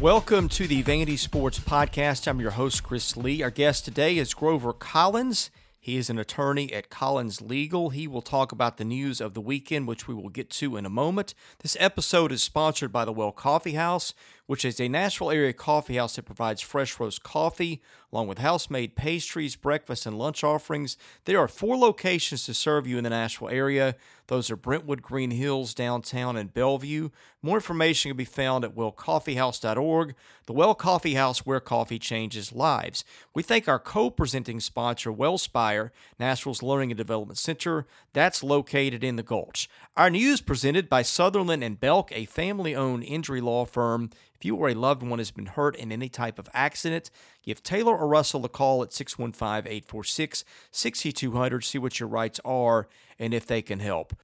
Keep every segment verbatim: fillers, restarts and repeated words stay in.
Welcome to the Vanity Sports Podcast. I'm your host, Chris Lee. Our guest today is Grover Collins. He is an attorney at Collins Legal. He will talk about the news of the weekend, which we will get to in a moment. This episode is sponsored by the Well Coffee House, which is a Nashville area coffee house that provides fresh roast coffee, along with house-made pastries, breakfast, and lunch offerings. There are four locations to serve you in the Nashville area. Those are Brentwood, Green Hills, downtown, and Bellevue. More information can be found at well coffee house dot org. The Well Coffee House, where coffee changes lives. We thank our co-presenting sponsor, Wellspire, Nashville's Learning and Development Center. That's located in the Gulch. Our news presented by Sutherland and Belk, a family-owned injury law firm. If you or a loved one has been hurt in any type of accident, give Taylor or Russell a call at six one five, eight four six, six two zero zero. See what your rights are and if they can help.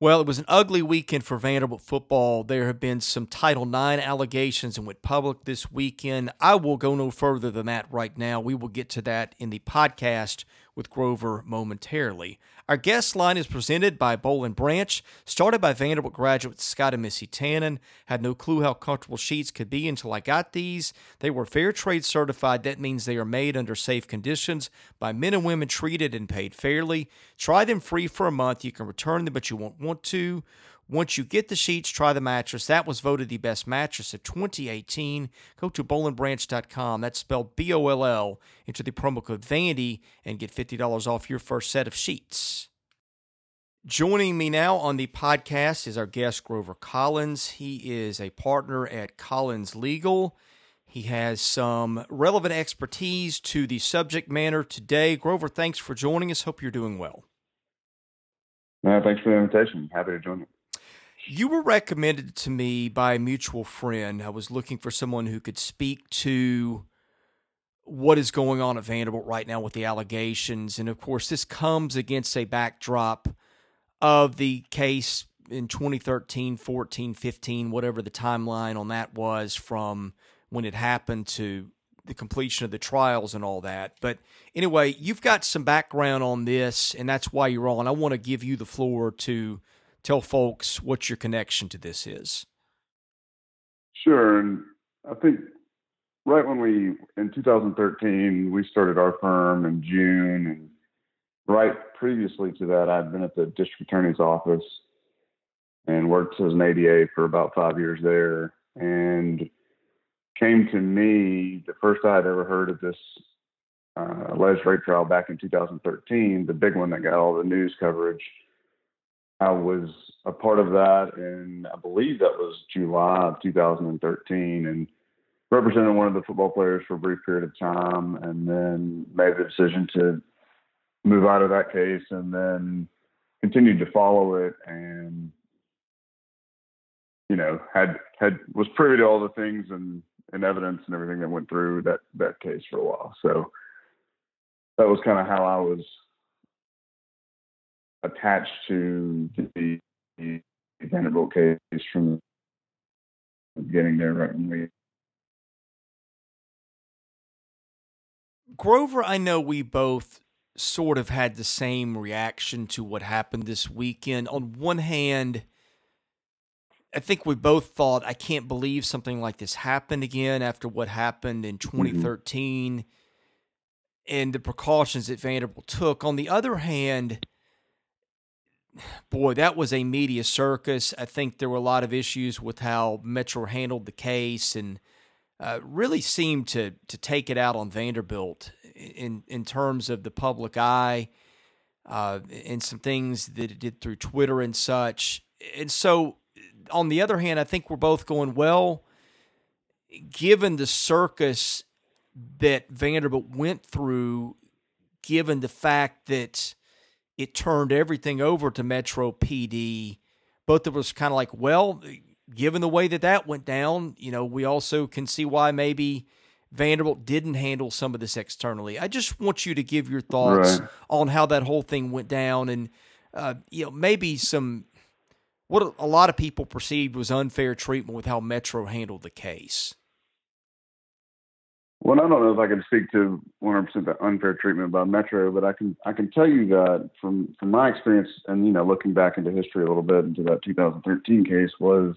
Well, it was an ugly weekend for Vanderbilt football. There have been some Title nine allegations and went public this weekend. I will go no further than that right now. We will get to that in the podcast with Grover momentarily. Our guest line is presented by Bowl and Branch, started by Vanderbilt graduates Scott and Missy Tannen. Had no clue how comfortable sheets could be until I got these. They were fair trade certified. That means they are made under safe conditions by men and women treated and paid fairly. Try them free for a month. You can return them, but you won't want to. Once you get the sheets, try the mattress. That was voted the best mattress of twenty eighteen. Go to boll and branch dot com. That's spelled B O L L. Enter the promo code Vandy and get fifty dollars off your first set of sheets. Joining me now on the podcast is our guest, Grover Collins. He is a partner at Collins Legal. He has some relevant expertise to the subject matter today. Grover, thanks for joining us. Hope you're doing well. No, thanks for the invitation. Happy to join you. You were recommended to me by a mutual friend. I was looking for someone who could speak to what is going on at Vanderbilt right now with the allegations. And, of course, this comes against a backdrop of the case in twenty thirteen, fourteen, fifteen, whatever the timeline on that was from when it happened to the completion of the trials and all that. But anyway, you've got some background on this, and that's why you're on. I want to give you the floor to tell folks what your connection to this is. Sure. And I think right when we, in two thousand thirteen, we started our firm in June. And right previously to that, I'd been at the district attorney's office and worked as an A D A for about five years there. And came to me, the first I'd ever heard of this uh, alleged rape trial back in two thousand thirteen, the big one that got all the news coverage. I was a part of that, and I believe that was July of two thousand thirteen, and represented one of the football players for a brief period of time, and then made the decision to move out of that case, and then continued to follow it, and you know had had was privy to all the things and, and evidence and everything that went through that that case for a while. So that was kind of how I was attached to the Vanderbilt case from the beginning there, right when we... Grover, I know we both sort of had the same reaction to what happened this weekend. On one hand, I think we both thought, I can't believe something like this happened again after what happened in twenty thirteen mm-hmm. and the precautions that Vanderbilt took. On the other hand, boy, that was a media circus. I think there were a lot of issues with how Metro handled the case and uh, really seemed to to take it out on Vanderbilt in in terms of the public eye uh, and some things that it did through Twitter and such. And so, on the other hand, I think we're both going, well, given the circus that Vanderbilt went through, given the fact that it turned everything over to Metro P D. Both of us kind of like, well, given the way that that went down, you know, we also can see why maybe Vanderbilt didn't handle some of this externally. I just want you to give your thoughts right on how that whole thing went down and, uh, you know, maybe some what a lot of people perceived was unfair treatment with how Metro handled the case. Well, I don't know if I can speak to one hundred percent the unfair treatment by Metro, but I can I can tell you that from, from my experience and, you know, looking back into history a little bit into that twenty thirteen case was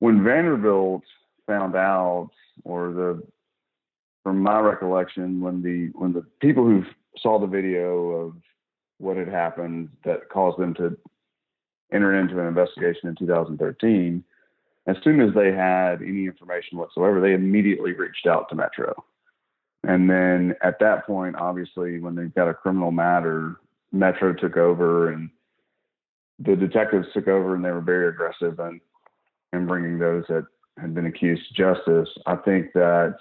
when Vanderbilt found out, or the, from my recollection, when the, when the people who saw the video of what had happened that caused them to enter into an investigation in two thousand thirteen, as soon as they had any information whatsoever, they immediately reached out to Metro. And then at that point, obviously, when they've got a criminal matter, Metro took over and the detectives took over, and they were very aggressive in, in bringing those that had been accused to justice. I think that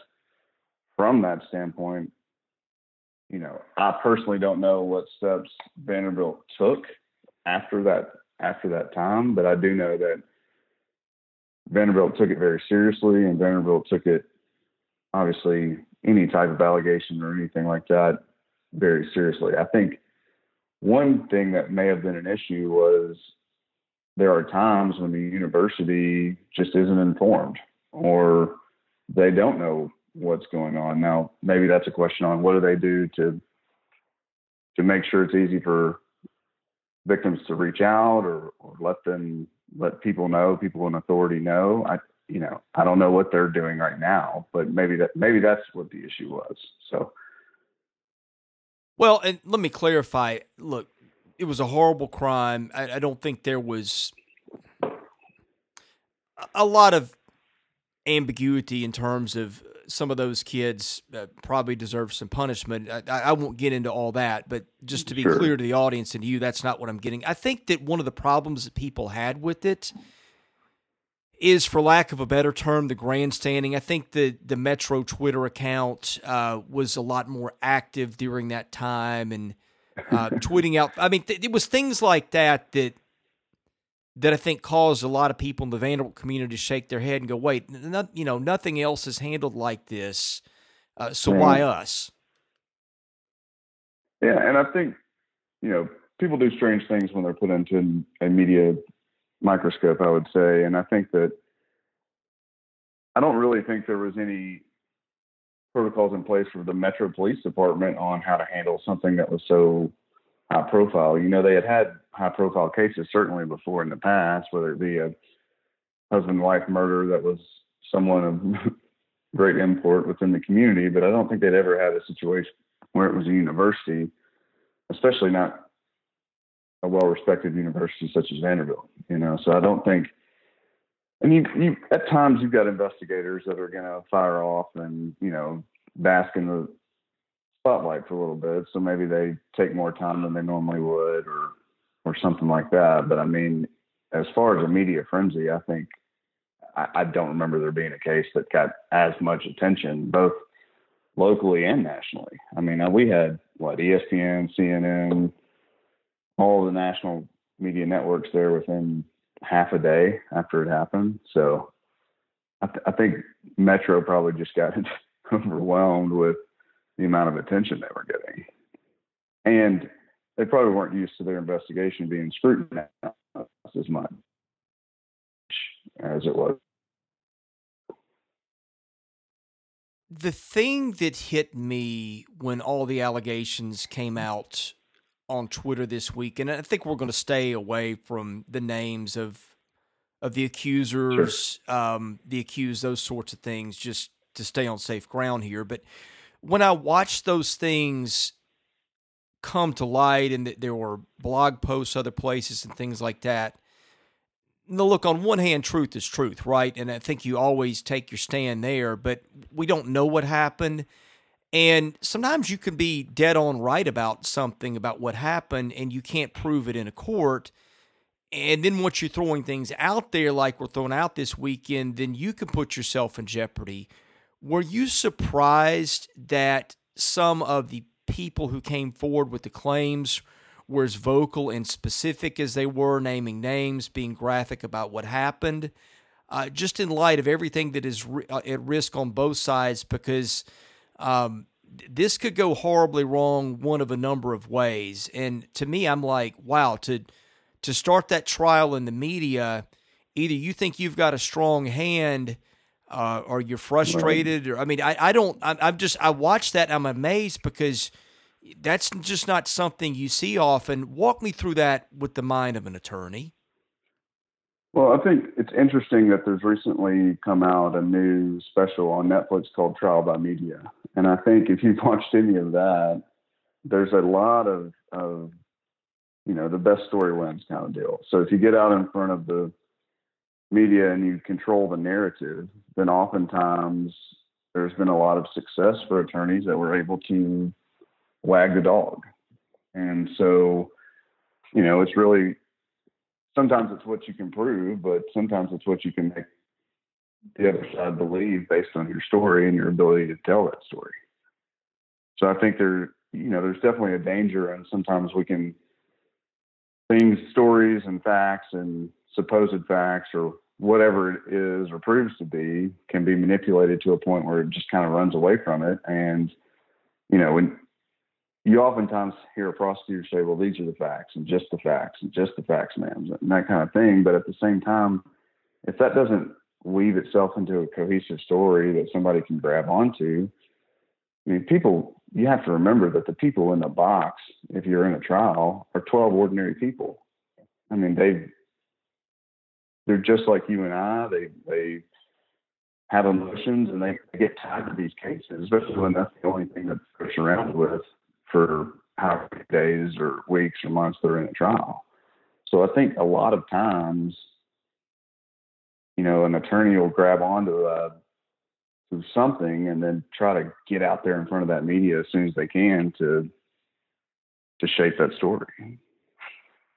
from that standpoint, you know, I personally don't know what steps Vanderbilt took after that, after that time, but I do know that Vanderbilt took it very seriously, and Vanderbilt took it, obviously, any type of allegation or anything like that very seriously. I think one thing that may have been an issue was there are times when the university just isn't informed, or they don't know what's going on. Now, maybe that's a question on what do they do to, to make sure it's easy for victims to reach out, or, or let them, let people know, people in authority know. I, you know, I don't know what they're doing right now, but maybe that, maybe that's what the issue was. So, well, and let me clarify, look, it was a horrible crime. I, I don't think there was a lot of ambiguity in terms of some of those kids uh, probably deserve some punishment. I, I won't get into all that, but just to be sure, clear to the audience and to you, that's not what I'm getting. I think that one of the problems that people had with it is, for lack of a better term, the grandstanding. I think the, the Metro Twitter account uh, was a lot more active during that time, and uh, tweeting out. I mean, th- it was things like that, that that I think caused a lot of people in the Vanderbilt community to shake their head and go, wait, no, you know, nothing else is handled like this, uh, so mm-hmm. why us? Yeah, and I think, you know, people do strange things when they're put into a media microscope, I would say. And I think that I don't really think there was any protocols in place for the Metro Police Department on how to handle something that was so high profile. You know, they had had high profile cases certainly before in the past, whether it be a husband-wife murder that was someone of great import within the community, but I don't think they'd ever had a situation where it was a university, especially not a well-respected university such as Vanderbilt, you know. So I don't think, and you, you at times you've got investigators that are going to fire off and, you know, bask in the spotlight for a little bit. So maybe they take more time than they normally would, or, or something like that. But I mean, as far as a media frenzy, I think I, I don't remember there being a case that got as much attention, both locally and nationally. I mean, we had what, E S P N, C N N, all the national media networks there within half a day after it happened. So I, th- I think Metro probably just got overwhelmed with the amount of attention they were getting. And they probably weren't used to their investigation being scrutinized as much as it was. The thing that hit me when all the allegations came out on Twitter this week, and I think we're going to stay away from the names of of the accusers, sure. um, the accused, those sorts of things, just to stay on safe ground here. But when I watched those things come to light, and that there were blog posts, other places, and things like that, now look, on one hand, truth is truth, right? And I think you always take your stand there, but we don't know what happened. And sometimes you can be dead on right about something, about what happened, and you can't prove it in a court. And then once you're throwing things out there like we're throwing out this weekend, then you can put yourself in jeopardy. Were you surprised that some of the people who came forward with the claims were as vocal and specific as they were, naming names, being graphic about what happened? Uh, just in light of everything that is re- at risk on both sides, because Um, this could go horribly wrong one of a number of ways. And to me, I'm like, wow, to, to start that trial in the media, either you think you've got a strong hand, uh, or you're frustrated, or, I mean, I, I don't, I, I'm just, I watched that and I'm amazed, because that's just not something you see often. Walk me through that with the mind of an attorney. Well, I think it's interesting that there's recently come out a new special on Netflix called Trial by Media. And I think if you've watched any of that, there's a lot of, of, you know, the best story wins kind of deal. So if you get out in front of the media and you control the narrative, then oftentimes there's been a lot of success for attorneys that were able to wag the dog. And so, you know, it's really, sometimes it's what you can prove, but sometimes it's what you can make the other side believe based on your story and your ability to tell that story. So I think there, you know, there's definitely a danger, and sometimes we can things, stories and facts and supposed facts or whatever it is or proves to be can be manipulated to a point where it just kind of runs away from it. And, you know, when you oftentimes hear a prosecutor say, well, these are the facts and just the facts and just the facts, ma'am, and that kind of thing. But at the same time, if that doesn't weave itself into a cohesive story that somebody can grab onto, I mean, people, you have to remember that the people in the box, if you're in a trial, are twelve ordinary people. I mean, they, they're just like you and I. They, they have emotions and they get tied to these cases, especially when that's the only thing that they're surrounded with for however many days or weeks or months they're in a trial. So I think a lot of times, you know, an attorney will grab onto a, to something and then try to get out there in front of that media as soon as they can to to shape that story.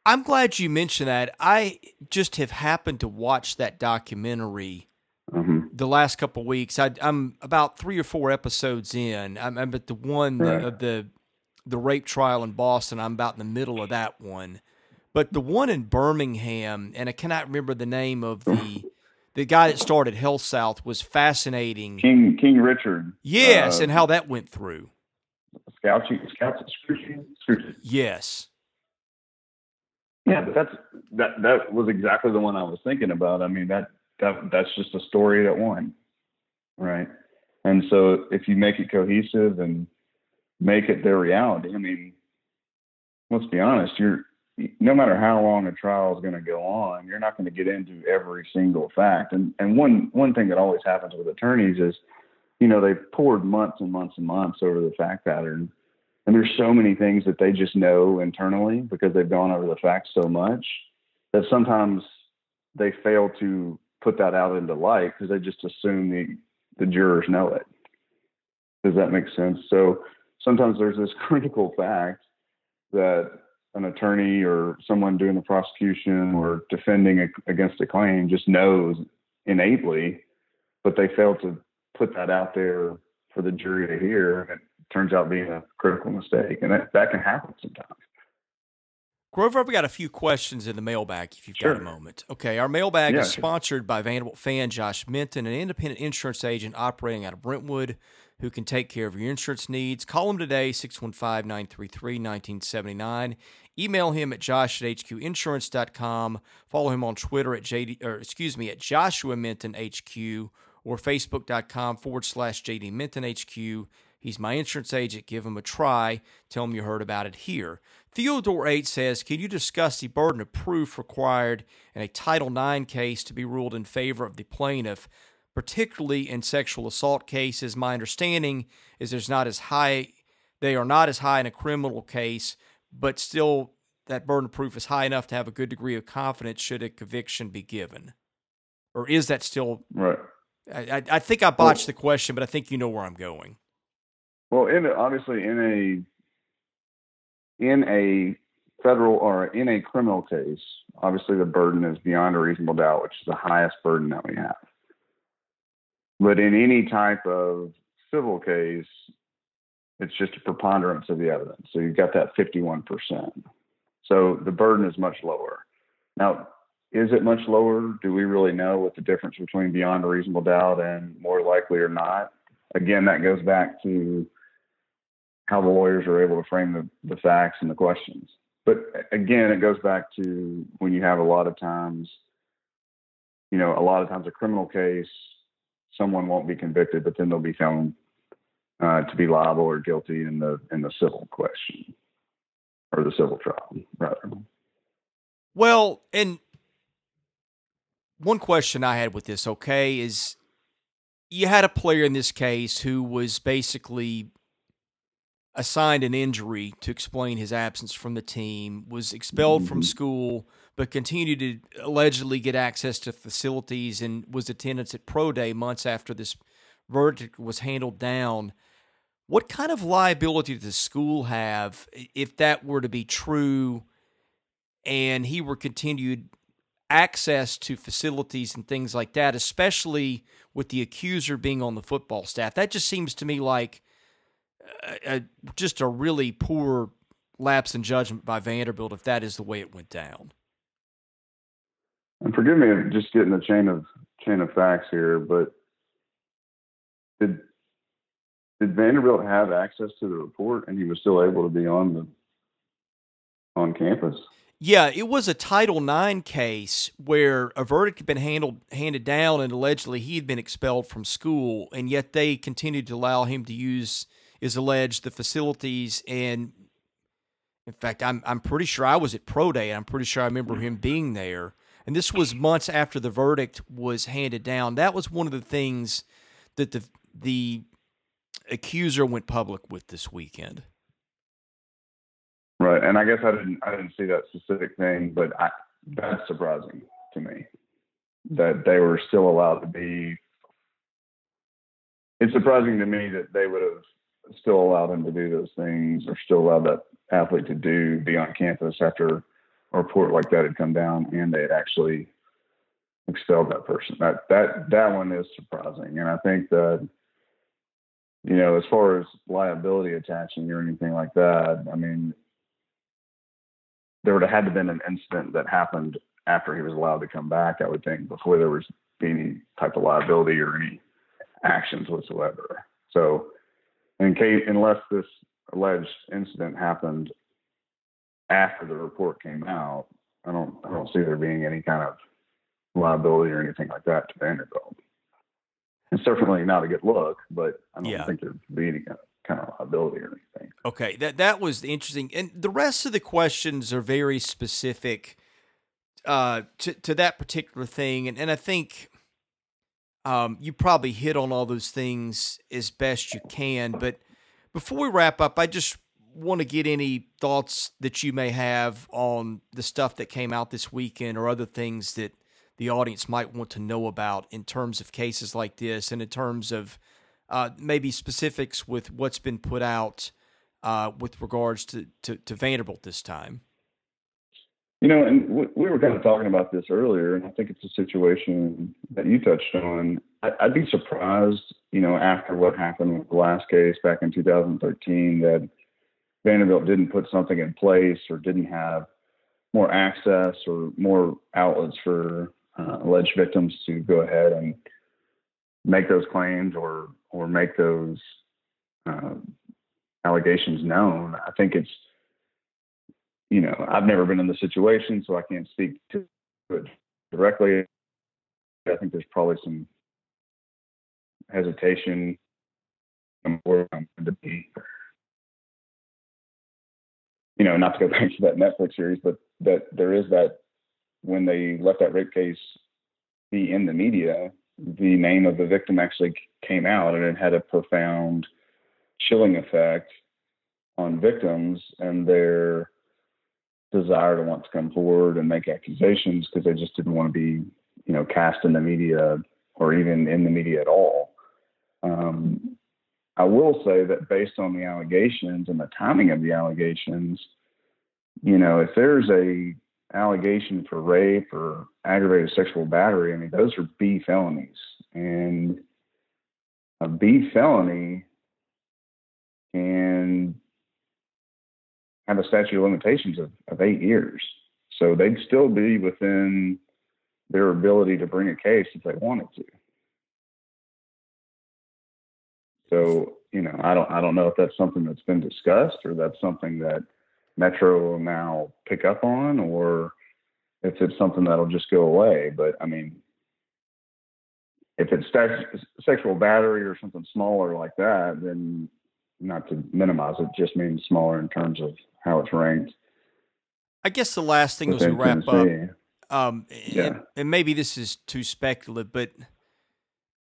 I'm glad you mentioned that. I just have happened to watch that documentary mm-hmm. the last couple of weeks. I, I'm about three or four episodes in. I'm, I'm at the one right. the, of the the rape trial in Boston. I'm about in the middle of that one. But the one in Birmingham, and I cannot remember the name of the the guy that started HealthSouth, was fascinating. King King Richard. Yes, uh, and how that went through. Scouching, scouching, scouching, scouching. Yes. Yeah, but that's that. That was exactly the one I was thinking about. I mean, that that that's just a story that won, right? And so, if you make it cohesive and make it their reality, I mean, let's be honest. You're no matter how long a trial is going to go on, you're not going to get into every single fact. And and one one thing that always happens with attorneys is, you know, they've poured months and months and months over the fact pattern. And there's so many things that they just know internally because they've gone over the facts so much that sometimes they fail to put that out into light because they just assume the, the jurors know it. Does that make sense? So sometimes there's this critical fact that an attorney or someone doing the prosecution or defending a, against a claim just knows innately, but they fail to put that out there for the jury to hear. Turns out being a critical mistake, and that, that can happen sometimes. Grover, I've got a few questions in the mailbag if you've sure. got a moment. Okay, our mailbag yeah, is sure. sponsored by Vanderbilt fan Josh Minton, an independent insurance agent operating out of Brentwood who can take care of your insurance needs. Call him today, six one five, nine three three, one nine seven nine. Email him at josh at hqinsurance.com. Follow him on Twitter at J D, or excuse me, at Joshua Minton H Q or facebook.com forward slash JD Minton HQ. He's my insurance agent. Give him a try. Tell him you heard about it here. Theodore eight says, can you discuss the burden of proof required in a Title nine case to be ruled in favor of the plaintiff, particularly in sexual assault cases? My understanding is there's not as high, they are not as high in a criminal case, but still that burden of proof is high enough to have a good degree of confidence should a conviction be given. Or is that still... Right. I, I think I botched oh. the question, but I think you know where I'm going. Well, in a, obviously, in a in a federal or in a criminal case, obviously the burden is beyond a reasonable doubt, which is the highest burden that we have. But in any type of civil case, it's just a preponderance of the evidence. So you've got that fifty-one percent. So the burden is much lower. Now, is it much lower? Do we really know what the difference between beyond a reasonable doubt and more likely or not? Again, that goes back to how the lawyers are able to frame the, the facts and the questions. But again, it goes back to when you have a lot of times, you know, a lot of times a criminal case, someone won't be convicted, but then they'll be found uh, to be liable or guilty in the in the civil question or the civil trial, rather. Well, and one question I had with this, okay, is you had a player in this case who was basically assigned an injury to explain his absence from the team, was expelled from school, but continued to allegedly get access to facilities and was attendance at pro day months after this verdict was handed down. What kind of liability does the school have if that were to be true and he were continued access to facilities and things like that, especially with the accuser being on the football staff? That just seems to me like a, a, just a really poor lapse in judgment by Vanderbilt if that is the way it went down. And forgive me if just getting the chain of chain of facts here, but did did Vanderbilt have access to the report and he was still able to be on the on campus? Yeah, it was a Title nine case where a verdict had been handled, handed down and allegedly he had been expelled from school, and yet they continued to allow him to use, is alleged, the facilities. And in fact, I'm I'm pretty sure I was at pro day, and I'm pretty sure I remember him being there. And this was months after the verdict was handed down. That was one of the things that the the accuser went public with this weekend. Right, and I guess I didn't I didn't see that specific thing, but I, that's surprising to me that they were still allowed to be. It's surprising to me that they would have still allowed him to do those things, or still allowed that athlete to do be on campus after a report like that had come down and they had actually expelled that person. That that that one is surprising, and I think that, you know, as far as liability attaching or anything like that, I mean, there would have had to been an incident that happened after he was allowed to come back, I would think, before there was any type of liability or any actions whatsoever. So in case, unless this alleged incident happened after the report came out, I don't, I don't see there being any kind of liability or anything like that to Vanderbilt. It's certainly not a good look, but I don't yeah. think there'd be any kind of kind of liability or anything. Okay, that that was interesting. And the rest of the questions are very specific uh, to, to that particular thing. And, and I think um, you probably hit on all those things as best you can. But before we wrap up, I just want to get any thoughts that you may have on the stuff that came out this weekend or other things that the audience might want to know about in terms of cases like this and in terms of Uh, maybe specifics with what's been put out uh, with regards to, to, to Vanderbilt this time. You know, and w- we were kind of talking about this earlier, and I think it's a situation that you touched on. I- I'd be surprised, you know, after what happened with the last case back in two thousand thirteen, that Vanderbilt didn't put something in place or didn't have more access or more outlets for uh, alleged victims to go ahead and make those claims or or make those uh, allegations known. I think it's, you know, I've never been in the situation, so I can't speak to it directly. I think there's probably some hesitation or to be, you know, not to go back to that Netflix series, but that there is that when they let that rape case be in the media, the name of the victim actually came out, and it had a profound chilling effect on victims and their desire to want to come forward and make accusations, because they just didn't want to be, you know, cast in the media or even in the media at all. Um, I will say that based on the allegations and the timing of the allegations, you know, if there's a allegation for rape or aggravated sexual battery, I mean, those are B felonies, and a B felony can have a statute of limitations of, of eight years. So they'd still be within their ability to bring a case if they wanted to. So, you know, I don't, I don't know if that's something that's been discussed or that's something that Metro will now pick up on, or if it's something that'll just go away. But I mean, if it's sex, sexual battery or something smaller like that, then not to minimize it, just means smaller in terms of how it's ranked. I guess the last thing as we wrap up, Um, yeah. and, and maybe this is too speculative, but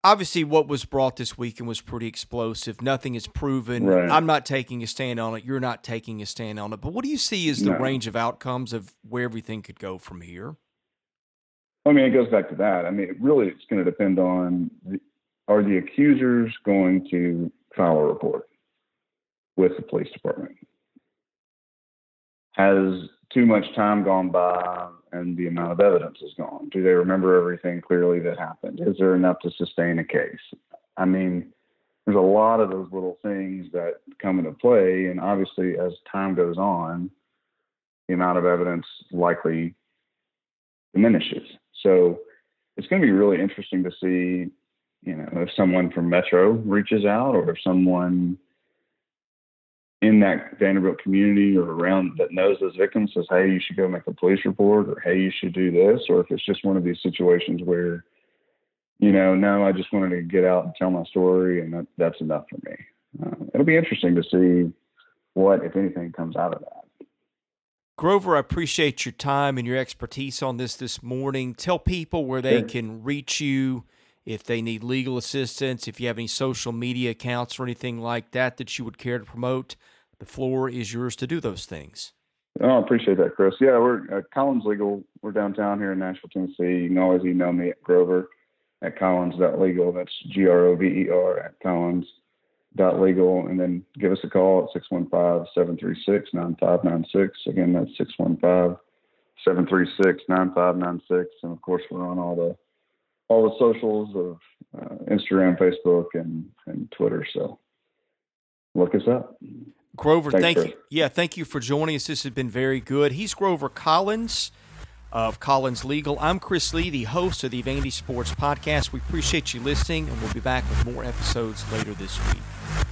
obviously what was brought this weekend was pretty explosive. Nothing is proven. Right. I'm not taking a stand on it. You're not taking a stand on it. But what do you see as the no. range of outcomes of where everything could go from here? I mean, it goes back to that. I mean, really, it's going to depend on the, are the accusers going to file a report with the police department? Has too much time gone by and the amount of evidence is gone? Do they remember everything clearly that happened? Is there enough to sustain a case? I mean, there's a lot of those little things that come into play. And obviously, as time goes on, the amount of evidence likely diminishes. So it's going to be really interesting to see, you know, if someone from Metro reaches out, or if someone in that Vanderbilt community or around that knows those victims says, hey, you should go make a police report, or hey, you should do this. Or if it's just one of these situations where, you know, no, I just wanted to get out and tell my story, and that, that's enough for me. Uh, it'll be interesting to see what, if anything, comes out of that. Grover, I appreciate your time and your expertise on this this morning. Tell people where they sure. can reach you if they need legal assistance, if you have any social media accounts or anything like that that you would care to promote. The floor is yours to do those things. Oh, I appreciate that, Chris. Yeah, we're at Collins Legal. We're downtown here in Nashville, Tennessee. You can always email me at Grover at Collins dot legal. That's G R O V E R at Collins. Dot legal, and then give us a call at six one five, seven three six, nine five nine six. Again, that's six one five, seven three six, nine five nine six. And of course, we're on all the all the socials of uh, Instagram, Facebook, and and Twitter. So look us up. Grover, Thanks, thank Chris. you. Yeah, thank you for joining us. This has been very good. He's Grover Collins of Collins Legal. I'm Chris Lee, the host of the Vanity Sports Podcast. We appreciate you listening, and we'll be back with more episodes later this week.